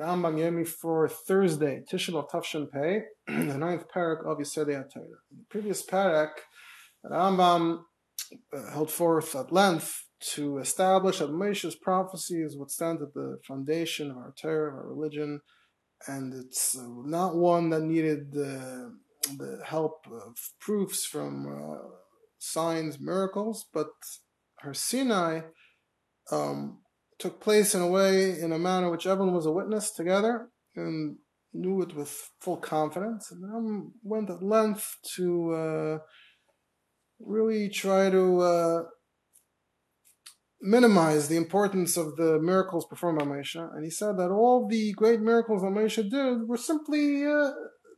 Rambam Yomi for Thursday, Tisham al Pei, the ninth parak of Yisedeh Ateir. In the previous parak, Rambam held forth at length to establish that Maisha's prophecies would stand at the foundation of our Torah, of our religion, and it's not one that needed the help of proofs from signs, miracles, but Har Sinai took place in a way, in a manner which everyone was a witness together and knew it with full confidence. And then went at length to really try to minimize the importance of the miracles performed by Maisha. And he said that all the great miracles that Maisha did were simply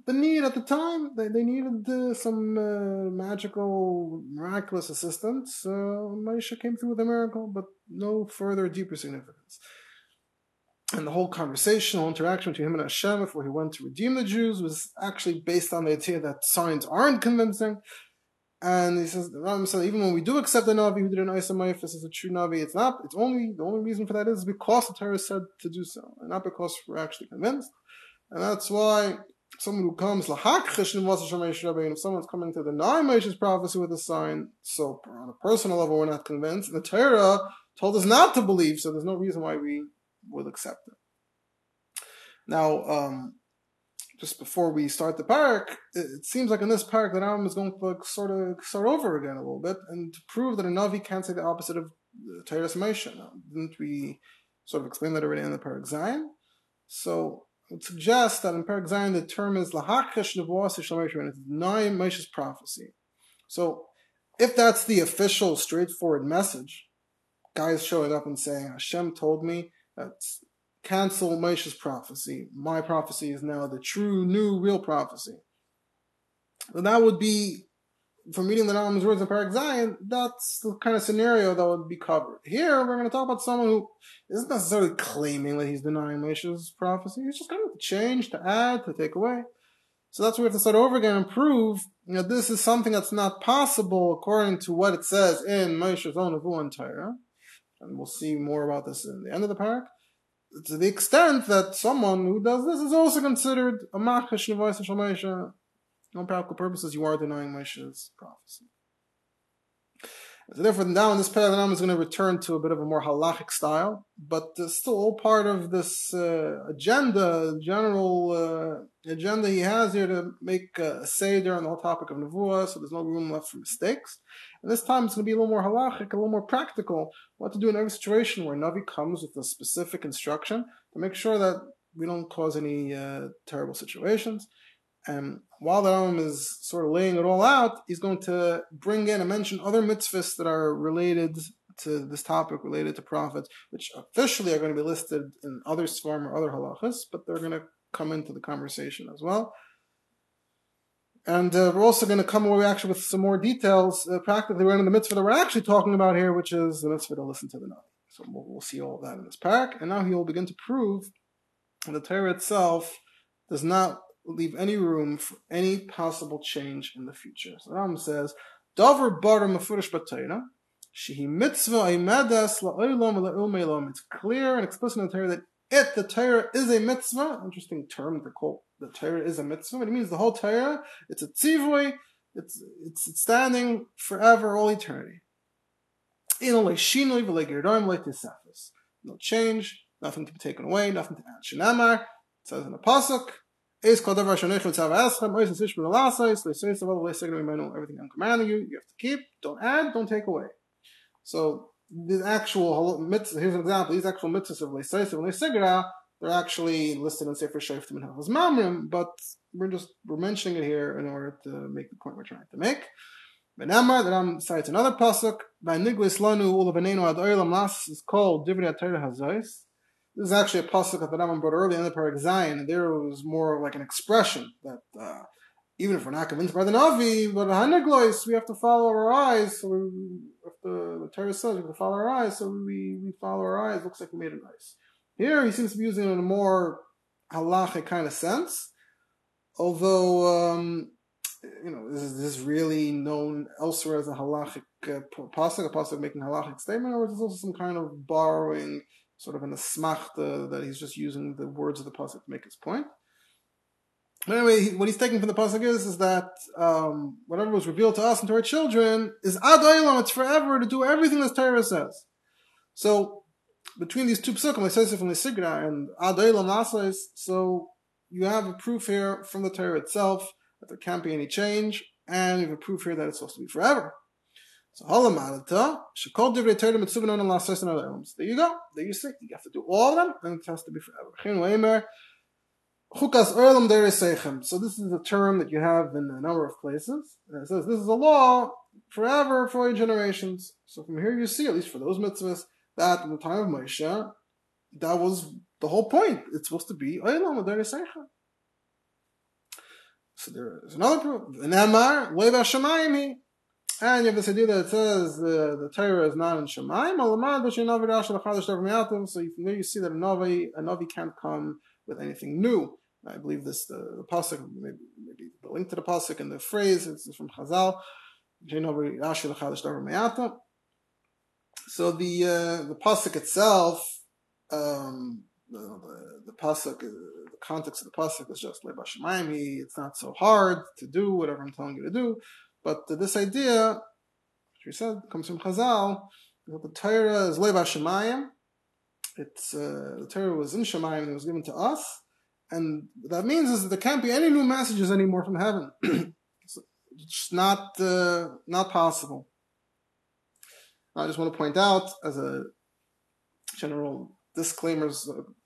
the need at the time. They needed some magical, miraculous assistance. Maisha came through with a miracle, but no further deeper significance. And the whole conversational interaction between him and Hashem before he went to redeem the Jews was actually based on the idea that signs aren't convincing. And he says, the Rambam says, even when we do accept the Navi who did an Isa Maifis as a true Navi, it's not, it's only, the only reason for that is because the Torah said to do so, and not because we're actually convinced. And that's why someone who comes, if someone's coming to deny Maisha's prophecy with a sign, so on a personal level, we're not convinced. And the Torah told us not to believe, so there's no reason why we would accept it. Now, just before we start the parak, it seems like in this parak the Rambam is going to sort of over again a little bit and to prove that a Navi can't say the opposite of Torah's Maisha. Now, didn't we sort of explain that already in the Perek Zayin? So I would suggest that in Perek Zayin the term is Lahakash Nevoas Yishal Maisha, and it's denying Maisha's prophecy. So if that's the official, straightforward message, guys showing up and saying, Hashem told me that's cancel Maisha's prophecy. My prophecy is now the true, new, real prophecy. And that would be, from reading the Rambam's words in Perek Zayin, that's the kind of scenario that would be covered. Here, we're going to talk about someone who isn't necessarily claiming that he's denying Maisha's prophecy. He's just going to change, to add, to take away. So that's where we have to start over again and prove, you know, this is something that's not possible according to what it says in Maisha's own Nevuah and Torah. And we'll see more about this in the end of the parak. To the extent that someone who does this is also considered a machash nevois shel Maisha, on practical purposes, you are denying Maisha's prophecy. So therefore, now in this paradigm is going to return to a bit of a more halachic style, but still all part of this general agenda he has here to make a seder on the whole topic of nevuah, so there's no room left for mistakes. And this time it's going to be a little more halachic, a little more practical, what to do in every situation where Navi comes with a specific instruction to make sure that we don't cause any terrible situations. And while the Rambam is sort of laying it all out, he's going to bring in and mention other mitzvahs that are related to this topic, related to prophets, which officially are going to be listed in other sforim or other halachas, but they're going to come into the conversation as well. And we're also going to come away actually with some more details, practically right in the mitzvah that we're actually talking about here, which is the mitzvah to listen to the Navi. So we'll see all of that in this parak. And now he will begin to prove that the Torah itself does not leave any room for any possible change in the future. So the Rambam says, "Davar bara mefurish b'Torah, shehi mitzvah imedas la'olam la'il me'olam." It's clear and explicit in the Torah that it, the Torah, is a mitzvah. Interesting term to call the Torah is a mitzvah, but it means the whole Torah. It's a tzivui. It's standing forever, all eternity. No change, nothing to be taken away, nothing to add. Shenamar, it says in the pasuk. Everything I'm commanding you, you have to keep. Don't add, don't take away. So the actual mitzvah, here's an example. These actual mitzvahs of Leisaisa and Leisigra, they're actually listed in Sefer Shoftim and Hilchos Mamrim, but we're mentioning it here in order to make the point we're trying to make. Benamar, the Ram cites another pasuk. Va'niglis lanu ulevanenu ad olam las is called Divrei Tayar Hazayis. This is actually a pasuk that the Rambam brought earlier in the Perek Zayin, and there was more like an expression that even if we're not convinced by the Navi, but Haneglois, we have to follow our eyes. So the Torah says we have to follow our eyes, so we follow our eyes. Looks like we made it nice. Here he seems to be using it in a more halachic kind of sense, although you know, this is really known elsewhere as a halachic pasuk, a pasuk making halachic statement, or is this also some kind of borrowing sort of an asmachta that he's just using the words of the pasuk to make his point. But anyway, what he's taking from the pasuk is that whatever was revealed to us and to our children is ad olam, it's forever, to do everything this Torah says. So between these two psukim, L'Sosif and L'Sigra, and ad olam l'asais, so you have a proof here from the Torah itself that there can't be any change, and you have a proof here that it's supposed to be forever. So there you go. There you see. You have to do all of them, and it has to be forever. So this is a term that you have in a number of places. And it says this is a law forever for generations. So from here you see, at least for those mitzvahs, that in the time of Maisha, that was the whole point. It's supposed to be olam adar seichem. So there is another proof. V'namar lo b'shemayim. And you have this idea that it says the Torah is not in Shemaim. So there you see that a Navi can't come with anything new. I believe this, the pasuk, maybe the link to the pasuk and the phrase, it's from Chazal. So the pasuk itself, the pasuk, the context of the pasuk is just Lo BaShemaim. It's not so hard to do whatever I'm telling you to do. But this idea, which we said, comes from Chazal, that the Torah is Lo BaShemaim. It's the Torah was in Shemaim and it was given to us. And what that means is that there can't be any new messages anymore from heaven. It's just not possible. I just want to point out, as a general disclaimer,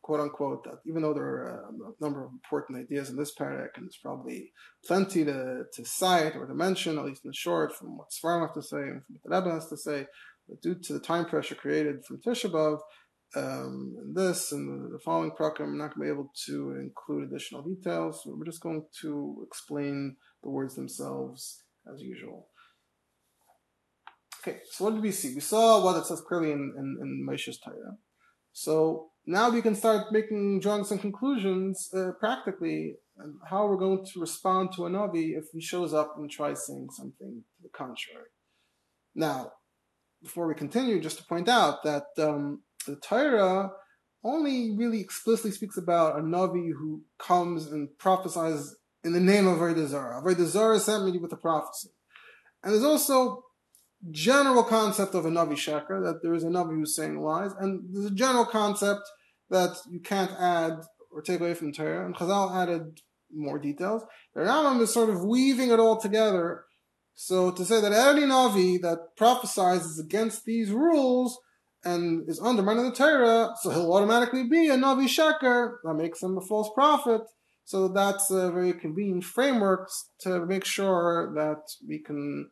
quote-unquote, that even though there are a number of important ideas in this parak, and there's probably plenty to cite or to mention, at least in short, from what Svarim have to say and from what the Rebbe has to say, but due to the time pressure created from Tisha B'Av, and this and the following program, I'm not going to be able to include additional details, so we're just going to explain the words themselves as usual. Okay, so what did we see? We saw what it says clearly in Moshe's Torah. So now we can start drawing some conclusions practically, and how we're going to respond to a Navi if he shows up and tries saying something to the contrary. Now, before we continue, just to point out that the Torah only really explicitly speaks about a Navi who comes and prophesies in the name of Avodah Zarah. Avodah Zarah sent me with a prophecy. And there's also general concept of a Navi Sheker, that there is a Navi who's saying lies, and there's a general concept that you can't add or take away from the Torah, and Chazal added more details. The Rambam is sort of weaving it all together, so to say that any Navi that prophesies is against these rules and is undermining the Torah, so he'll automatically be a Navi Sheker, that makes him a false prophet. So that's a very convenient framework to make sure that we can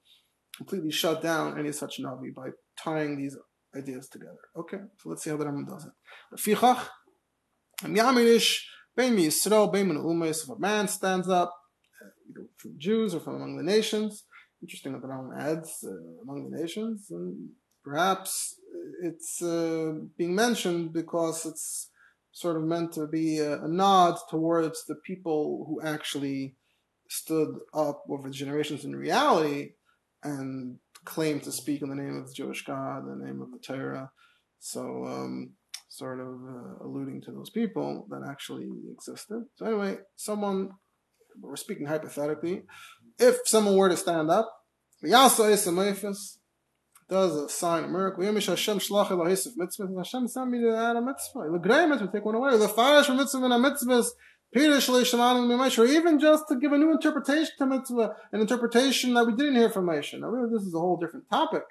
completely shut down any such Navi by tying these ideas together. Okay, so let's see how the Rambam does it. If a man stands up, either from Jews or from among the nations, interesting that the Rambam adds among the nations, and perhaps it's being mentioned because it's sort of meant to be a nod towards the people who actually stood up over generations in reality and claim to speak in the name of the Jewish God, in the name of the Torah. So, sort of alluding to those people that actually existed. So anyway, we're speaking hypothetically, if someone were to stand up, does a sign, a miracle, Hashem sent me to add a mitzvah, take one away, or even just to give a new interpretation to mitzvah, an interpretation that we didn't hear from Maisha. Now, really, this is a whole different topic,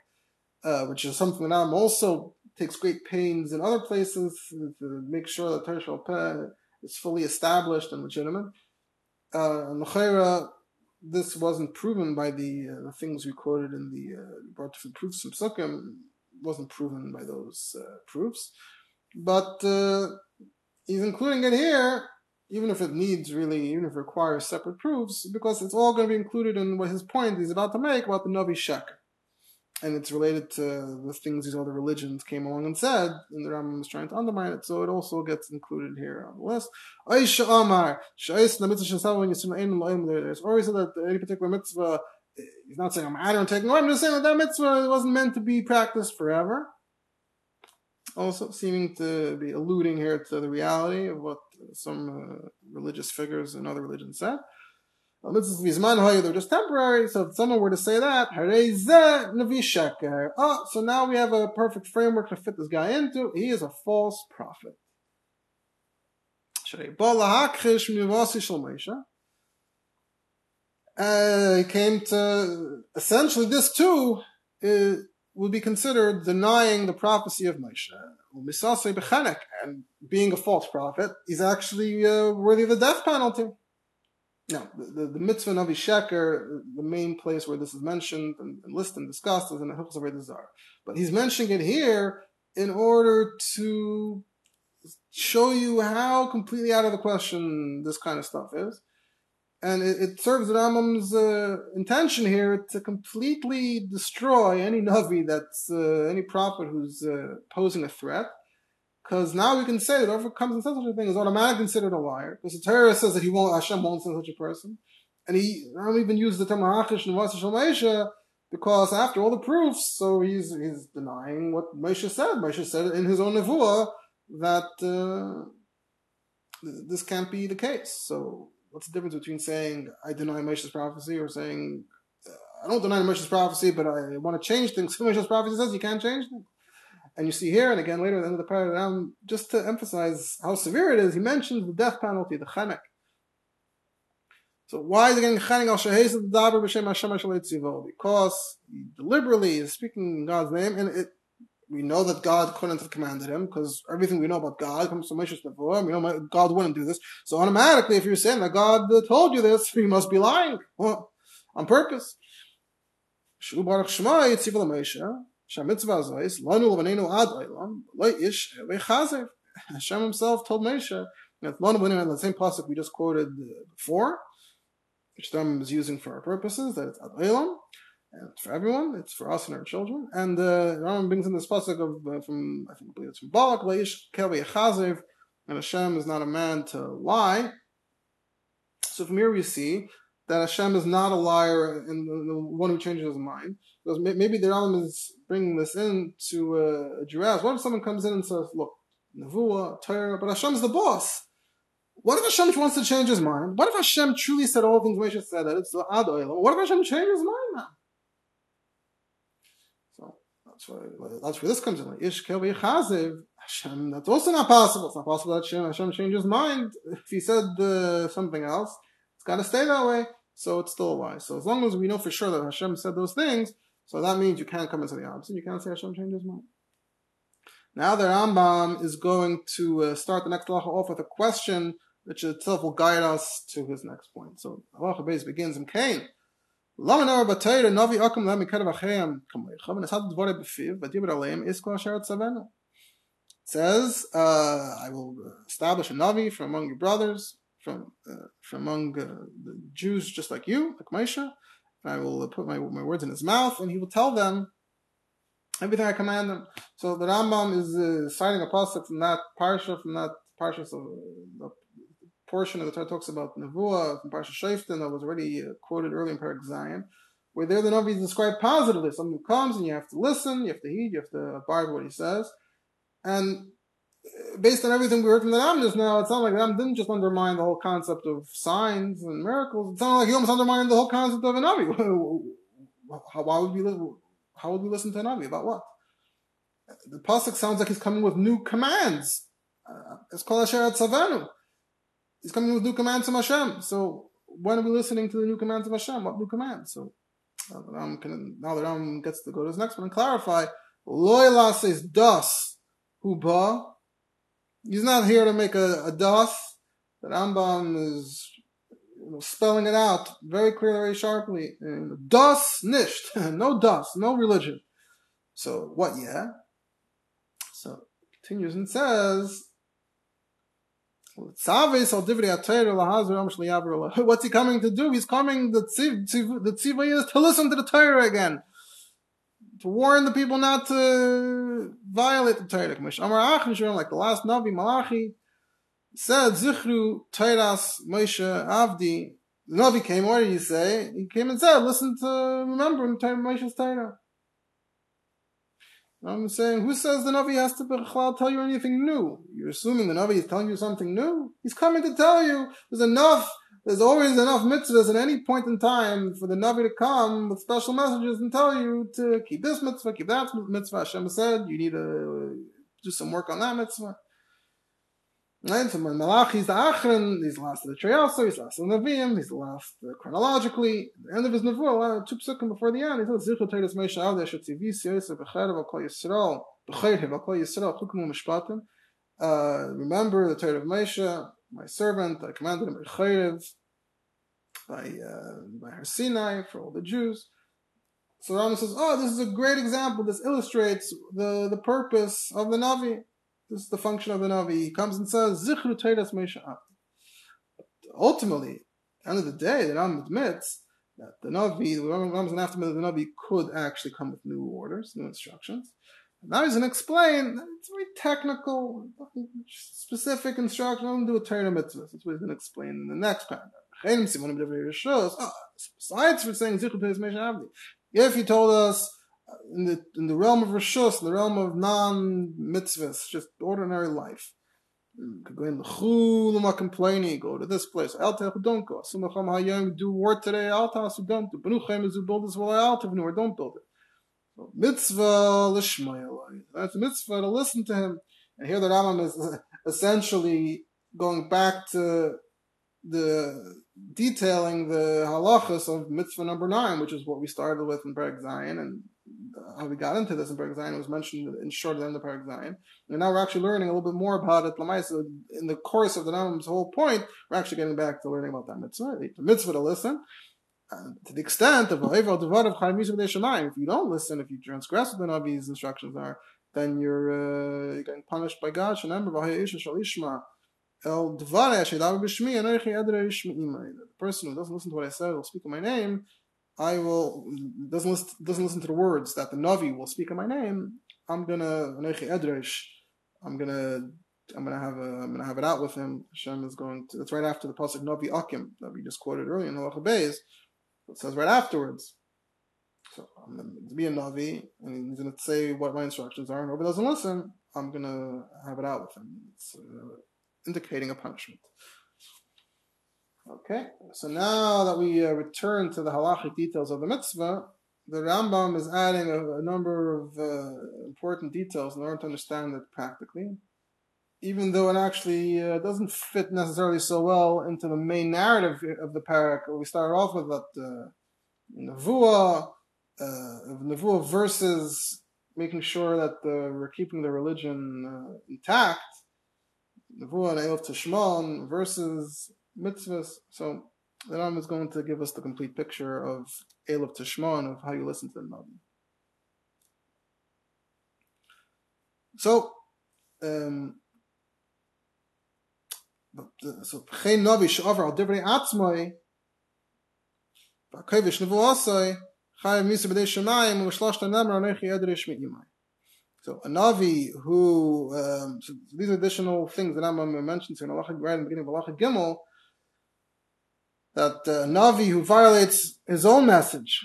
which is something that Adam also takes great pains in other places to make sure that Torah SheBaal Peh is fully established and legitimate. And this wasn't proven by the things we quoted in the brought different proofs from Sukkim. Wasn't proven by those proofs, but he's including it here. Even if it needs really, even if it requires separate proofs, because it's all going to be included in what his point he's about to make about the Navi Sheker. And it's related to the things these other religions came along and said, and the Rambam is trying to undermine it, so it also gets included here on the list. There's always said that any particular mitzvah, he's not saying I'm adding or taking away, I'm just saying that mitzvah wasn't meant to be practiced forever. also seeming to be alluding here to the reality of what some religious figures in other religions said. They're just temporary, so if someone were to say that, Harei zeh Navi Sheker. Oh, so now we have a perfect framework to fit this guy into. He is a false prophet. Came to essentially this too would be considered denying the prophecy of Maisha, and being a false prophet is actually worthy of the death penalty. Now, the mitzvah Navi Sheker, the main place where this is mentioned and listed and discussed is in the Hilchos of Avodah Zarah. But he's mentioning it here in order to show you how completely out of the question this kind of stuff is. And it serves the Rambam's intention here to completely destroy any Navi, that's any prophet who's posing a threat. Because now we can say that whoever comes and says such a thing is automatically considered a liar. Because the Torah says that Hashem won't send such a person. And he not even used the term Hachish and Vasishal Maisha because after all the proofs, so he's denying what Maisha said. Maisha said in his own Nevuah that this can't be the case. So what's the difference between saying I deny Maisha's prophecy or saying I don't deny Maisha's prophecy, but I want to change things? Maisha's prophecy says you can't change things. And you see here, and again later at the end of the paragraph, just to emphasize how severe it is, he mentions the death penalty, the chenek. So why is he getting chenek al shehes the daber b'shem Hashem shalitzivol? Because he deliberately is speaking in God's name, and we know that God couldn't have commanded him, because everything we know about God comes from Moshe's Nevuah. We know God wouldn't do this. So automatically, if you're saying that God told you this, you must be lying on purpose. Shu baruch shema yitzivol Moshe. Hashem himself told Maisha, that's the same pasuk we just quoted before, which Rambam is using for our purposes, that it's ad olam, and it's for everyone, it's for us and our children. And Rambam brings in this pasuk of from, I think, I believe it's from Balak, and Hashem is not a man to lie. So from here we see that Hashem is not a liar and the one who changes his mind. Because maybe the Rambam is bringing this in to address. What if someone comes in and says, look, Nevuah, Torah, but Hashem's the boss. What if Hashem wants to change his mind? What if Hashem truly said all things Moshe said, that it's ad olam? What if Hashem changed his mind now? So that's where this comes in. Hashem, that's also not possible. It's not possible that Hashem changed his mind. If he said something else, it's got to stay that way. So it's still a lie. So as long as we know for sure that Hashem said those things, so that means you can't come into the opposite. You can't say Hashem changed his mind. Now the Rambam is going to start the next halacha off with a question, which itself will guide us to his next point. So halacha base begins in Cain. It says, I will establish a Navi from among your brothers, from among the Jews, just like you, like Maisha, and I will put my words in his mouth, and he will tell them everything I command them. So the Rambam is citing a pasuk from that parsha, so the portion of the Torah talks about Nevuah from Parashat Shoftim that was already quoted earlier in Perek Zayin, where there the Navi is described positively. Someone who comes and you have to listen, you have to heed, you have to abide what he says, and based on everything we heard from the Rambam just now, it sounds like the Rambam didn't just undermine the whole concept of signs and miracles. It sounded like he almost undermined the whole concept of a Navi. How would we listen to a Navi? About what? The pasuk sounds like he's coming with new commands. It's called Asher Tzavenu. He's coming with new commands from Hashem. So when are we listening to the new commands of Hashem? What new commands? So now the Rambam gets to go to his next one and clarify. Loyla says das huba. He's not here to make a doth. The Rambam is spelling it out very clearly, very sharply. Das nisht. No das, no religion. So, what, yeah? So, it continues and says, what's he coming to do? He's coming, the tzivay is to listen to the Torah again, to warn the people not to violate the Torah. Like the last Navi, Malachi, said, Zichru, Teiras, Moshe, Avdi. The Navi came, what did he say? He came and said, listen to, remember Moshe's Torah. I'm saying, who says the Navi has to tell you anything new? You're assuming the Navi is telling you something new? He's coming to tell you there's enough. There's always enough mitzvahs at any point in time for the Navi to come with special messages and tell you to keep this mitzvah, keep that mitzvah. Hashem said, you need to do some work on that mitzvah. Right? So Malachi is the Achron, he's the last of the Trei Asar, he's the last of the Naviim, he's the last chronologically. At the end of his Nevuah, two psukim before the end, he says, Zichru Teiris Maisha Avdeh Asher Tzivis Yosef B'chayr V'al Yisrael, B'chayr V'al Yisrael, Chukum U'Mishpatim. Remember the Torah of Maisha, my servant, I commanded him B'chayr by Har Sinai for all the Jews. So Rambam says, oh, this is a great example, this illustrates the purpose of the Navi. This is the function of the Navi. He comes and says, Zichru Teiras Meisha Av. Ultimately, at the end of the day, the Rambam admits that the Navi, the Rambam's an aftermath of the Navi, could actually come with new orders, new instructions. And now he's going to explain that it's very technical, specific instruction. I'm going to do a Torah mitzvah. That's what he's going to explain in the next paragraph. Oh, besides for saying Zichru Teiras Meisha Av, if he told us, in the realm of Rishus, in the realm of non-mitzvahs, just ordinary life. You could go in the Chuluma complaining, go to this place, don't go. Do war today, don't do. Or don't build it. Mitzvah l'shmayel. That's a mitzvah to listen to him. And here the Rambam is essentially going back to the detailing the halachas of mitzvah number 9, which is what we started with in Perek Zayin, and how we got into this in Perek Zayin. It was mentioned in short at the end of Perek Zayin. And now we're actually learning a little bit more about it. Lamaisa, in the course of the Rambam's whole point, we're actually getting back to learning about that mitzvah, the mitzvah to listen. To the extent of if you don't listen, if you transgress what the Navi's instructions are, then you're getting punished by God. The person who doesn't listen to what I said will speak in my name. Doesn't listen to the words that the Navi will speak in my name. I'm gonna have it out with him. Hashem is going to. That's right after the pasuk Navi Akim that we just quoted earlier in Halacha Beis. It says right afterwards. So I'm going to be a Navi, and he's going to say what my instructions are. And whoever doesn't listen, I'm gonna have it out with him. It's, indicating a punishment. Okay, so now that we return to the halachic details of the mitzvah, the Rambam is adding a number of important details in order to understand it practically, even though it actually doesn't fit necessarily so well into the main narrative of the parak. We started off with that nevuah versus making sure that we're keeping the religion intact. Nevuah and Eil Tishmon versus mitzvahs. So the Rambam is going to give us the complete picture of Eil Tishmon, of how you listen to the Navi. So P'chein Navi she'over al divrei atzmai ba'kovish nevuasai chayav misa b'dei shemayim u'shlosh tanamra nechi edrei shmi'imai. So a Navi who, so these additional things that Rambam mentions here in Malachi, right in the beginning of Malachi Gimel, that a Navi who violates his own message,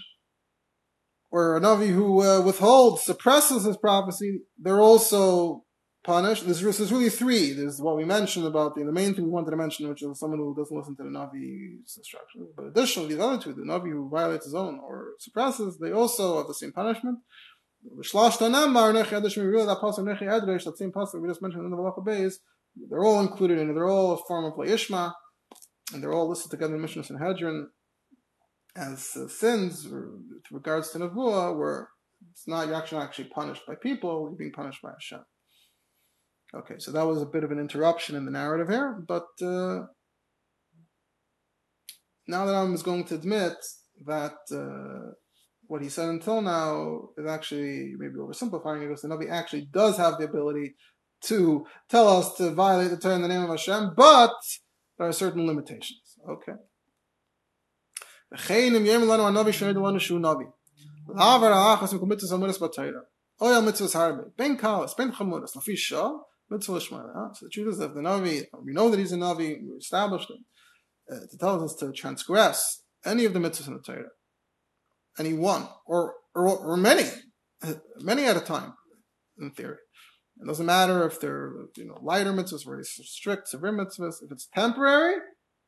or a Navi who withholds, suppresses his prophecy, they're also punished. There's really three. There's what we mentioned about the main thing we wanted to mention, which is someone who doesn't listen to the Navi's instructions. But additionally, the other two, the Navi who violates his own or suppresses, they also have the same punishment. That same pasuk we just mentioned in the Malachi Beis, they're all included in it. They're all a form of Leishma, and they're all listed together in Mishnah Sanhedrin as sins, or with regards to Nevuah, where it's not, you're actually punished by people, you're being punished by Hashem. Okay, so that was a bit of an interruption in the narrative here, but now that I'm going to admit that what he said until now is actually maybe oversimplifying it, because the Navi actually does have the ability to tell us to violate the Torah in the name of Hashem, but there are certain limitations. Okay. So the truth is that the Navi, we know that he's a Navi, we established him, to tell us to transgress any of the mitzvahs in the Torah. And he won, or many at a time. in theory. It doesn't matter if they're, lighter mitzvahs, very strict, severe mitzvahs. If it's temporary,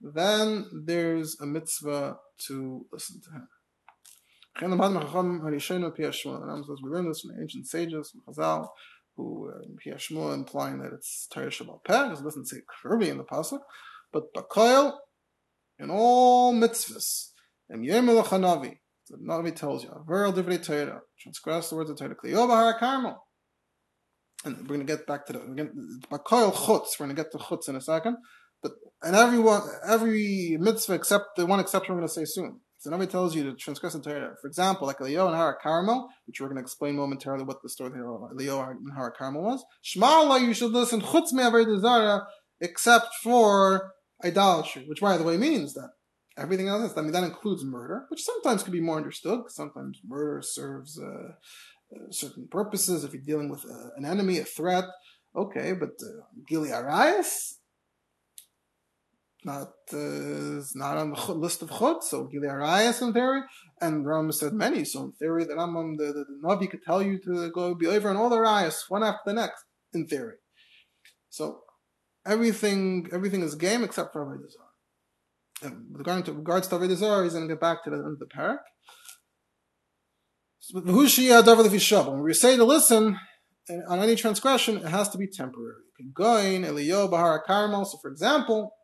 then there's a mitzvah to listen to him. And the Rambam says we learn this from the ancient sages, from Chazal, who Piyushimur implying that it's Torah SheBaal Peh, because it doesn't say curvy in the pasuk, but Bakoil in all mitzvahs. And Yemelach Navi, the Navi tells you, Aver Divrei Tayar, transgress the words of Torah. Kliyo Har HaCarmel. And we're going to get back to Bakoil Chutz. We're going to get to Chutz in a second. But every mitzvah except the one exception we're going to say soon. So Navi tells you to transgress the Torah. For example, like Elio and Har HaCarmel, which we're going to explain momentarily what the story of Elio and Har HaCarmel was. Shema Allah, you should listen, chutz me Avodah Zarah, except for idolatry, which by the way means that everything else is, that includes murder, which sometimes can be more understood, because sometimes murder serves certain purposes. If you're dealing with an enemy, a threat, okay, but Gili Arayis? It's not on the list of chutz, so Gili Arayis in theory, and Rambam said many, so in theory the Rambam, the Navi could tell you to go be over on all the Arayis, one after the next, in theory. So everything is game except for Avodah Zarah. And regards to Avodah Zarah, he's going to get back to the end of the parak. So, when we say to listen, on any transgression, it has to be temporary. Going Elio Bahar HaCarmel, so for example,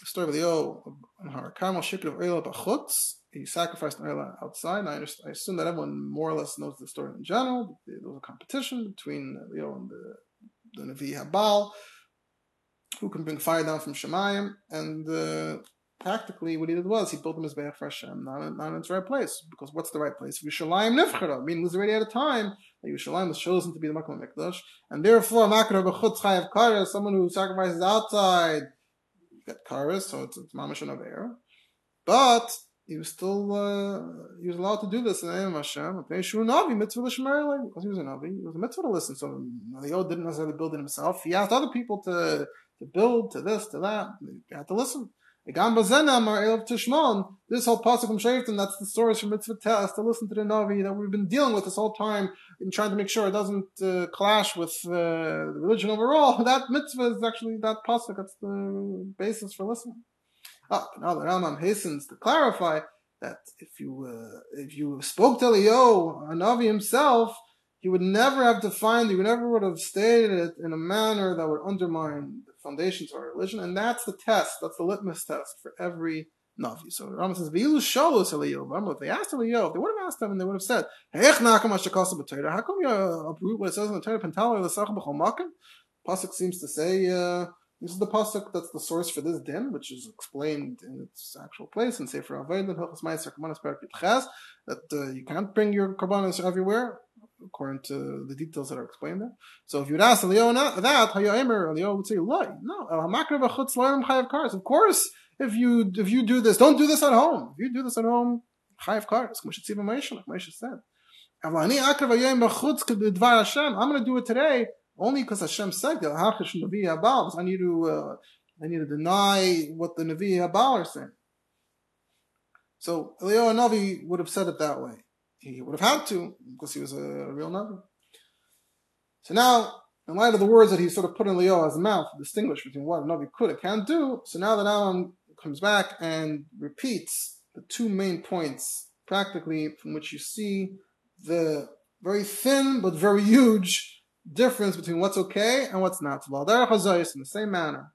the story of Elio and Har HaCarmel, Shikr of Elio Bachutz, he sacrificed an Elio outside. I assume that everyone more or less knows the story in general. There was a competition between Elio and the Navi HaBal, who can bring fire down from Shemayim, and tactically what he did was he built him as Mizbeach for Hashem, not in its right place, because what's the right place? Yushalayim Nifchara, meaning it was already at a time that Yushalayim was chosen to be the Makom of Mikdash, and therefore Makar B'chutz Chayav Kares, someone who sacrifices outside, you got Kares, so it's Mamash and Aveira, but he was still he was allowed to do this in the name of Hashem. Because he was a Navi, it was a mitzvah to listen. So Eliyahu didn't necessarily build it himself. He asked other people to build, to this, to that. They had to listen. This whole pasuk from Shoftim, that's the source from mitzvah test, to listen to the Navi that we've been dealing with this whole time and trying to make sure it doesn't clash with the religion overall. That mitzvah is actually that pasuk. That's the basis for listening. Now the Rambam hastens to clarify that if you spoke to Elio, Navi himself, he would never have stated it in a manner that would undermine the foundations of our religion, and that's the test, that's the litmus test for every Navi. So Rambam says, "V'ilu sholos Elio." Remember, if they asked Elio, if they would have asked him, and they would have said, "How come you uproot what it says in the Torah? Pentalei l'sachim b'chol makom." Pasuk seems to say. This is the pasuk that's the source for this din, which is explained in its actual place in Sefer Avodah, Hilchos Mamrim, that you can't bring your korbanos everywhere, according to the details that are explained there. So if you'd ask Elio that, Elio would say, "No, of course, if you do this, don't do this at home. If you do this at home, chayav kares." Maisha said, "I'm going to do it today." Only because Hashem said that Navi HaBal, I need to deny what the Navi HaBal are saying. So Elio and Navi would have said it that way. He would have had to, because he was a real Navi. So now, in light of the words that he sort of put in Elio's mouth to distinguish between what a Navi could and can't do, so now the Rambam comes back and repeats the two main points, practically, from which you see the very thin but very huge difference between what's okay and what's not. Avodah Zarah Hazayis, in the same manner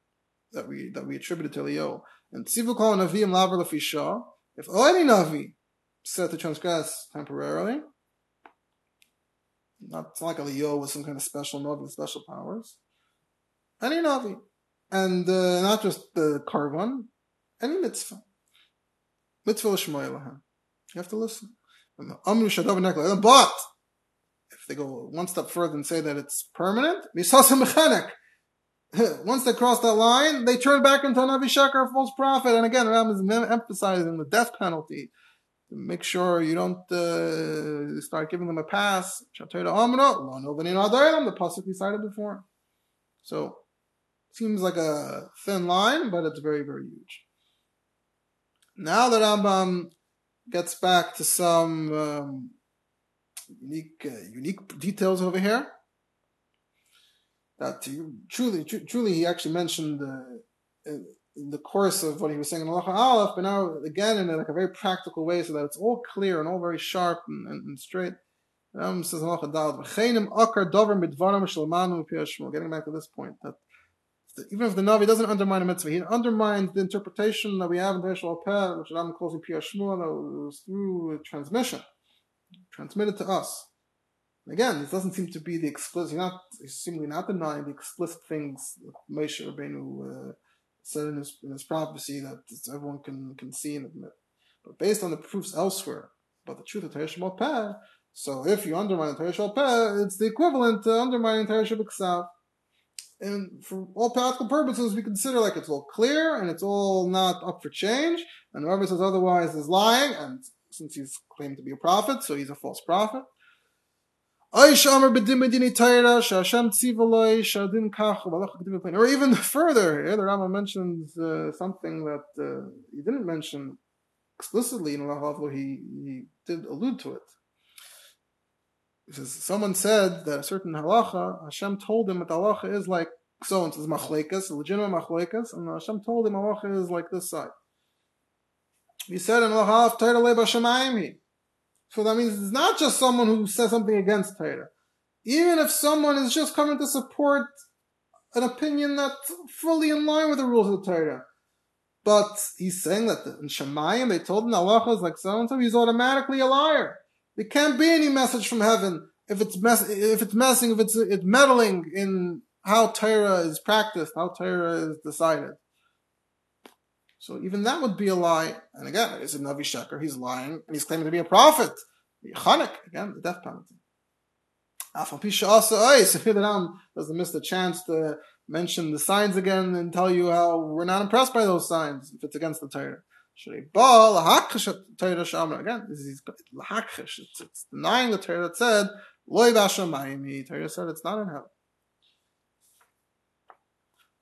that we attributed to Elio. And Tzivu Kol Navim Lavar Lefi Shah, if any Navi said to transgress temporarily, not like Elio was some kind of special Navi with special powers, any Navi, and not just the Karvan, any mitzvah l'shmaya lahem. You have to listen. But if they go one step further and say that it's permanent, once they cross that line, they turn back into a Navi Sheker, a false prophet. And again, Rambam is emphasizing the death penalty. Make sure you don't start giving them a pass. The pasuk we cited before. So, seems like a thin line, but it's very, very huge. Now the Rambam gets back to some unique details over here, that truly he actually mentioned in the course of what he was saying in Halacha Aleph, but now again in like a very practical way so that it's all clear and all very sharp and straight. Says in Halacha Dalet, getting back to this point, that even if the Navi doesn't undermine a mitzvah, he undermines the interpretation that we have in Torah SheBaal Peh, which Rambam calls Piyushimur, that was through transmission, transmitted to us. And again, this doesn't seem to be the explicit, he's seemingly not denying the explicit things that Maisha Rabbeinu said in his prophecy that everyone can see and admit. But based on the proofs elsewhere about the truth of Torah SheBaal Peh, so if you undermine Torah SheBaal Peh, it's the equivalent to undermining Torah Shebiksav. And for all practical purposes, we consider like it's all clear and it's all not up for change. And whoever says otherwise is lying. And since he's claimed to be a prophet, so he's a false prophet. Or even further, here the Rambam mentions something that he didn't mention explicitly in Halacha, although he did allude to it. He says, someone said that a certain halacha, Hashem told him that halacha is like so and so, machlekas, legitimate machlekas, and Hashem told him halacha is like this side. He said in halacha, Lo BaShemaim. So that means it's not just someone who says something against Torah. Even if someone is just coming to support an opinion that's fully in line with the rules of Torah, but he's saying that in Shemayim they told him halacha is like so and so, he's automatically a liar. There can't be any message from heaven if it's meddling in how Torah is practiced, how Torah is decided. So even that would be a lie. And again, it's a Navi Sheker. He's lying and he's claiming to be a prophet. Chanek, again, the death penalty. So here the Ram doesn't miss the chance to mention the signs again and tell you how we're not impressed by those signs if it's against the Torah. Again, it's denying the Torah that said, Lo BaShemaim, Torah said it's not in heaven.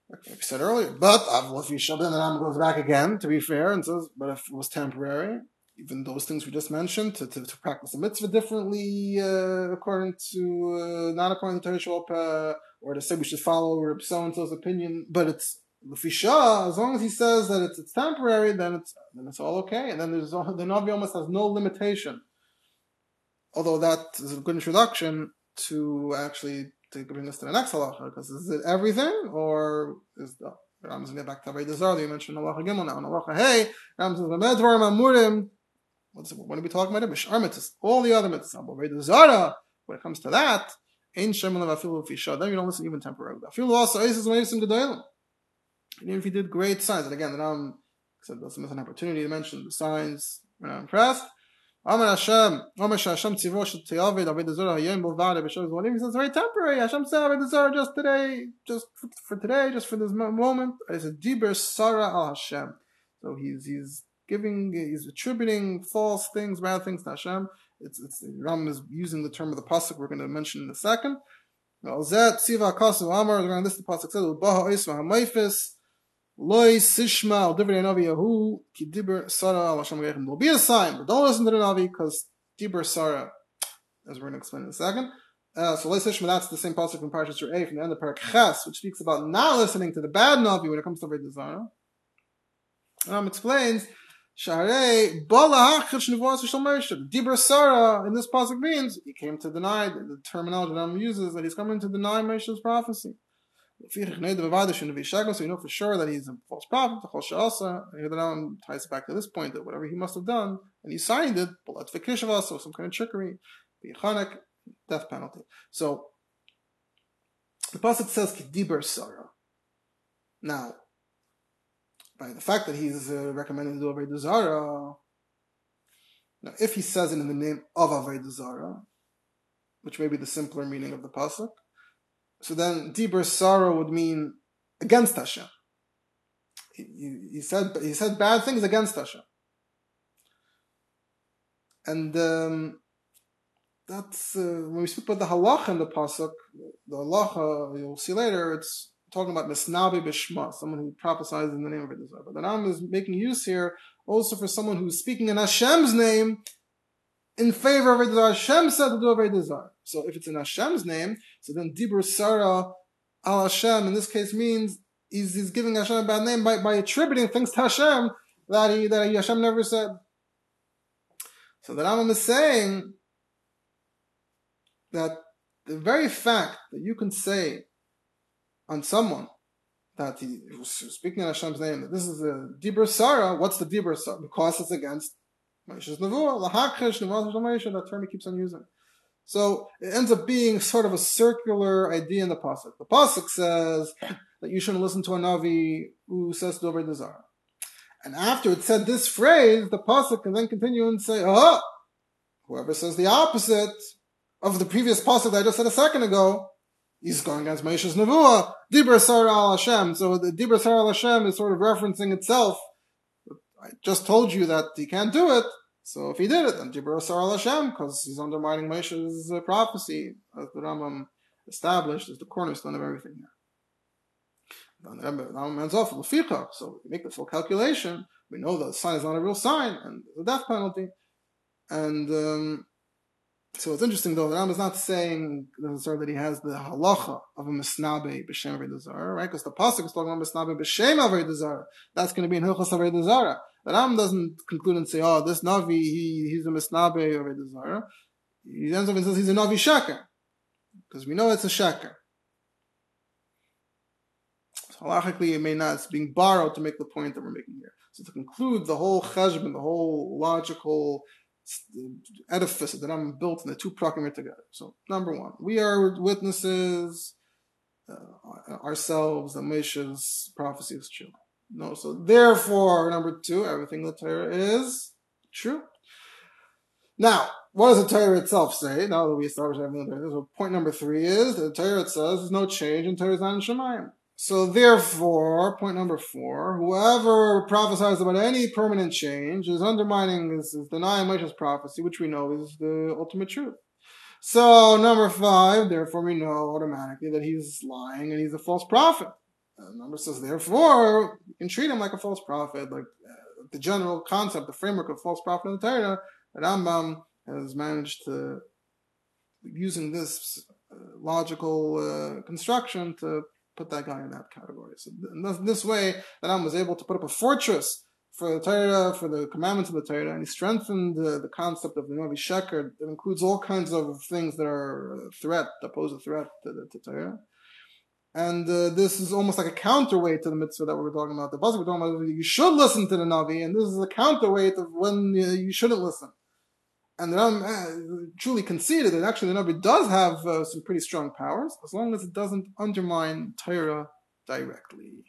Like we said earlier, but Avlef Yishabin, the Ram goes back again, to be fair, and says, but if it was temporary, even those things we just mentioned, to practice a mitzvah differently, not according to Torah SheBaal Peh, or to say we should follow Reb so-and-so's opinion, but it's Lefisha, as long as he says that it's temporary, then it's all okay, and then the Navi almost has no limitation. Although that is a good introduction to actually to bring us to the next halacha, because is it everything, or is the Rambam going to get back to Avodah Zarah? You mentioned halacha gimel now, and halacha hey. Rambam says v'med dvarim amurim. What are we talking about? B'shar mitzvahs, all the other mitzvahs. Avodah Zarah. When it comes to that, ain shem levafilu lefisha. Then you don't listen even temporarily. Afilu also is when you listen to daily. And even if he did great signs, and again, the Rambam said that's an opportunity to mention the signs, we're not impressed. Hashem says, very temporary. Hashem said, Avodah Zarah just today, just for today, just for this moment. It's a diber Sarah al Hashem. So he's attributing false things, bad things to Hashem. It's Rambam is using the term of the pasuk we're going to mention in a second. There'll be a sign, but don't listen to the Navi because Dibur Sarah, as we're going to explain in a second. So Lo Sishma, that's the same passage from Parashat Re'eh from the end of Perek Ches, which speaks about not listening to the bad Navi when it comes to Avodah Zarah. Explains Dibur Sarah in this pasuk means he came to deny the terminology that Rambam uses, that he's coming to deny Moshe's prophecy. So we know for sure that he's a false prophet. Here the Rambam ties it back to this point that whatever he must have done, and he signed it, so some kind of trickery, death penalty. So the pasuk says Dibur Sarah. Now, by the fact that he's recommending to do Avodah Zarah. Now, if he says it in the name of Avodah Zarah, which may be the simpler meaning of the pasuk, so then Dibur Sarah would mean against Hashem. He said bad things against Hashem, and that's when we speak about the halacha in the pasuk. The halacha you'll see later. It's talking about Misnabi Bishma, someone who prophesies in the name of Avodah Zarah. But the Rambam is making use here also for someone who's speaking in Hashem's name in favor of Avodah Zarah. Hashem said to do Avodah Zarah. So if it's in Hashem's name, so then Dibur Sarah al Hashem in this case means he's giving Hashem a bad name by attributing things to Hashem that Hashem never said. So the Rambam is saying that the very fact that you can say on someone that he was speaking in Hashem's name, that this is a Divrei Sarah, what's the Divrei Sarah? Because it's against Maisha's Nevuah, Lahakesh, Nevuah Maisha, that term he keeps on using. So it ends up being sort of a circular idea in the Pasuk. The Pasuk says that you shouldn't listen to a Navi who says to Avodah Zarah. And after it said this phrase, the Pasuk can then continue and say, whoever says the opposite of the previous Pasuk that I just said a second ago, he's going against Maisha's Nevuah, Divrei Sarah al Hashem. So the Divrei Sarah al Hashem is sort of referencing itself. I just told you that he can't do it. So if he did it, then Divrei Sarah al Hashem, because he's undermining Maisha's prophecy, as the Rambam established, is the cornerstone of everything there. And the Rambam ends off with Leficha. So we make the full calculation. We know that the sign is not a real sign, and the death penalty. And so it's interesting, though, the Rambam is not saying necessarily that he has the halacha of a misnabe b'shem Avodah Zarah, right? Because the pasuk is talking about misnabe b'shem Avodah Zarah. That's going to be in Hilchos Avodah Zarah. The Rambam doesn't conclude and say, this Navi, he's a misnabe of Avodah Zarah. He ends up and says he's a Navi Sheker, because we know it's a Sheker. So halachically, it may not, it's being borrowed to make the point that we're making here. So to conclude the whole cheshbon, the whole logical edifice that I'm built in the two prakim are together. So number one, we are witnesses ourselves that Moshe's prophecy is true. No, so therefore, number two, everything in the Torah is true. Now, what does the Torah itself say? Now that we established everything in the Torah, so point number three is that the Torah it says there's no change and Torah is not in Shemayim. So therefore, point number four, whoever prophesies about any permanent change is undermining, is denying Moshe's prophecy, which we know is the ultimate truth. So number five, therefore we know automatically that he's lying and he's a false prophet. And number says, therefore, you can treat him like a false prophet, like the general concept, the framework of false prophet in the Torah, that Rambam has managed to, using this logical construction, to put that guy in that category. So in this way, the Rambam was able to put up a fortress for the Torah, for the commandments of the Torah, and he strengthened the concept of the Navi Sheker that includes all kinds of things that are a threat, that pose a threat to Torah. And this is almost like a counterweight to the mitzvah that we were talking about. The pasuk we're talking about, you should listen to the Navi, and this is a counterweight of when you shouldn't listen. And the Rambam truly conceded that actually the Navi does have some pretty strong powers, as long as it doesn't undermine Torah directly.